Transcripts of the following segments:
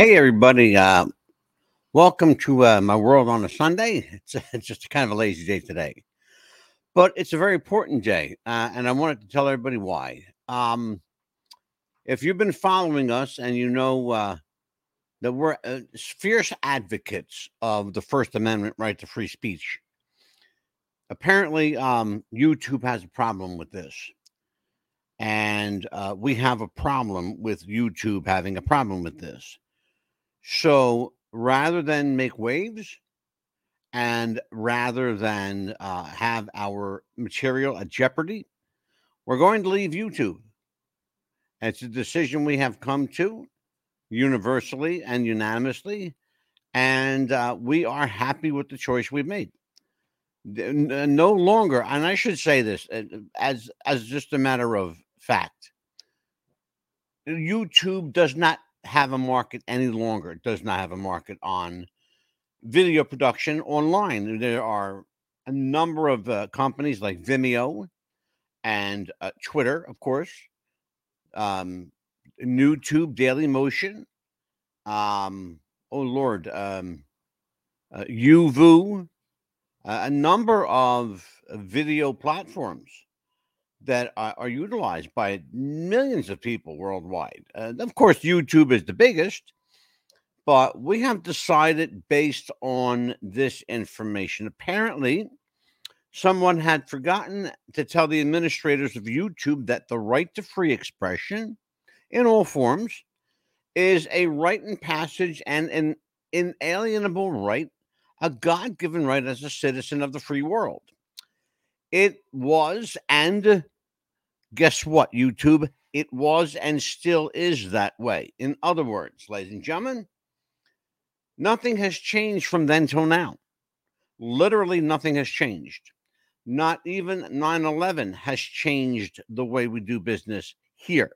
Hey everybody, welcome to my world on a Sunday. It's just kind of a lazy day today, but it's a very important day, and I wanted to tell everybody why. If you've been following us and you know that we're fierce advocates of the First Amendment right to free speech, apparently YouTube has a problem with this, and we have a problem with YouTube having a problem with this. So rather than make waves and rather than have our material at jeopardy, we're going to leave YouTube. It's a decision we have come to universally and unanimously, and we are happy with the choice we've made. No longer, and I should say this as just a matter of fact, YouTube does not have a market any longer. It does not have a market on video production online. There are a number of companies like Vimeo and Twitter, of course, YouTube, Dailymotion, UVU, a number of video platforms that are utilized by millions of people worldwide. Of course, YouTube is the biggest, but we have decided based on this information. Apparently, someone had forgotten to tell the administrators of YouTube that the right to free expression in all forms is a rite in passage and an inalienable right, a God-given right as a citizen of the free world. It was, and guess what, YouTube? It was and still is that way. In other words, ladies and gentlemen, nothing has changed from then till now. Literally nothing has changed. Not even 9/11 has changed the way we do business here.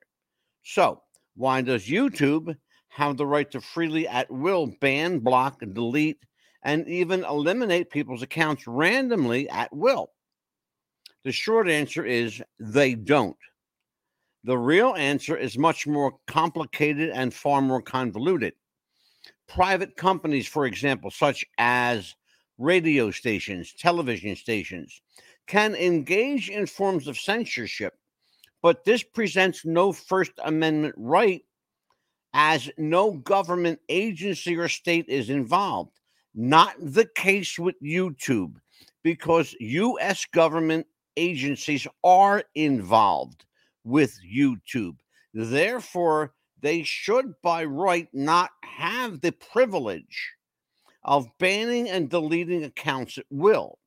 So why does YouTube have the right to freely at will ban, block, and delete, and even eliminate people's accounts randomly at will? The short answer is they don't. The real answer is much more complicated and far more convoluted. Private companies, for example, such as radio stations, television stations, can engage in forms of censorship, but this presents no First Amendment right as no government agency or state is involved. Not the case with YouTube, because U.S. government agencies are involved with YouTube. Therefore, they should, by right, not have the privilege of banning and deleting accounts at will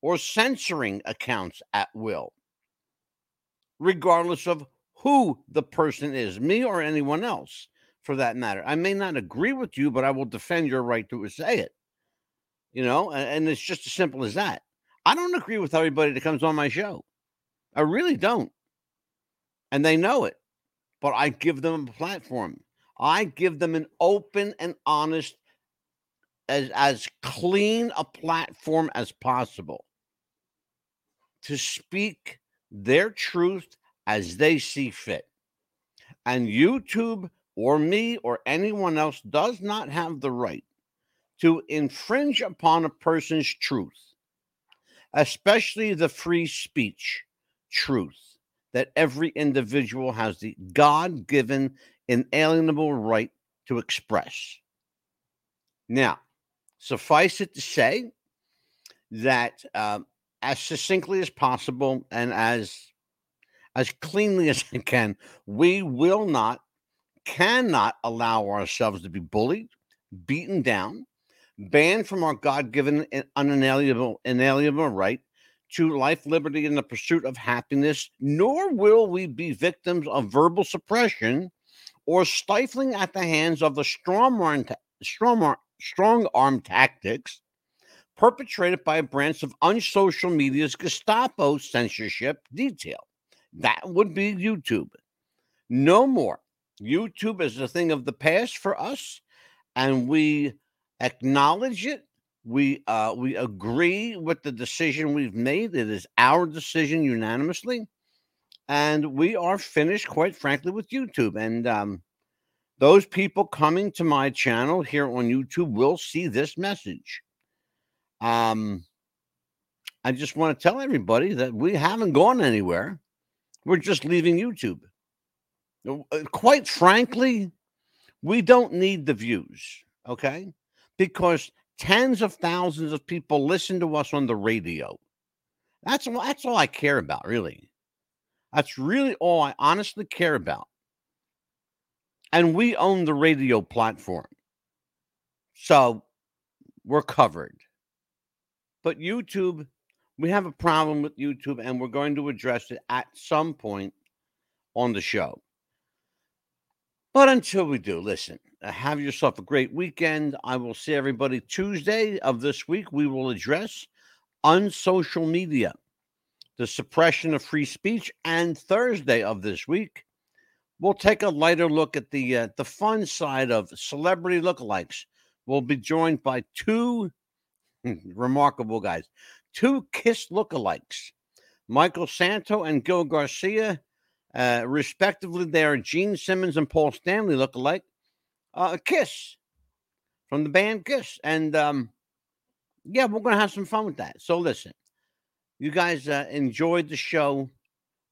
or censoring accounts at will, regardless of who the person is, me or anyone else, for that matter. I may not agree with you, but I will defend your right to say it. You know, and it's just as simple as that. I don't agree with everybody that comes on my show. I really don't. And they know it. But I give them a platform. I give them an open and honest, as clean a platform as possible to speak their truth as they see fit. And YouTube or me or anyone else does not have the right to infringe upon a person's truth, especially the free speech truth. that every individual has the God-given inalienable right to express. Now, suffice it to say that as succinctly as possible and as cleanly as I can, we will not, cannot allow ourselves to be bullied, beaten down, banned from our God-given and inalienable right to life, liberty, and the pursuit of happiness, nor will we be victims of verbal suppression or stifling at the hands of the strong-arm tactics perpetrated by a branch of unsocial media's Gestapo censorship detail. That would be YouTube. No more. YouTube is a thing of the past for us, and we acknowledge it. We agree with the decision we've made. It is our decision unanimously, and we are finished, quite frankly, with YouTube. And those people coming to my channel here on YouTube will see this message. I just want to tell everybody that we haven't gone anywhere. We're just leaving YouTube. Quite frankly, we don't need the views, okay? Because tens of thousands of people listen to us on the radio. That's all I care about, really. That's really all I honestly care about. And we own the radio platform. So we're covered. But YouTube, we have a problem with YouTube, and we're going to address it at some point on the show. But until we do, listen, have yourself a great weekend. I will see everybody Tuesday of this week. We will address unsocial media, the suppression of free speech. And Thursday of this week, we'll take a lighter look at the fun side of celebrity lookalikes. We'll be joined by two remarkable guys, two Kiss lookalikes, Michael Santo and Gil Garcia. Respectively, they are Gene Simmons and Paul Stanley look-alike. Kiss, from the band Kiss. And, yeah, we're going to have some fun with that. So, listen, you guys enjoyed the show.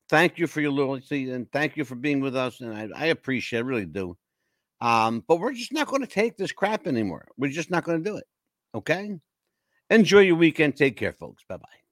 Thank you for your loyalty, and thank you for being with us, and I appreciate it. I really do. But we're just not going to take this crap anymore. We're just not going to do it, okay? Enjoy your weekend. Take care, folks. Bye-bye.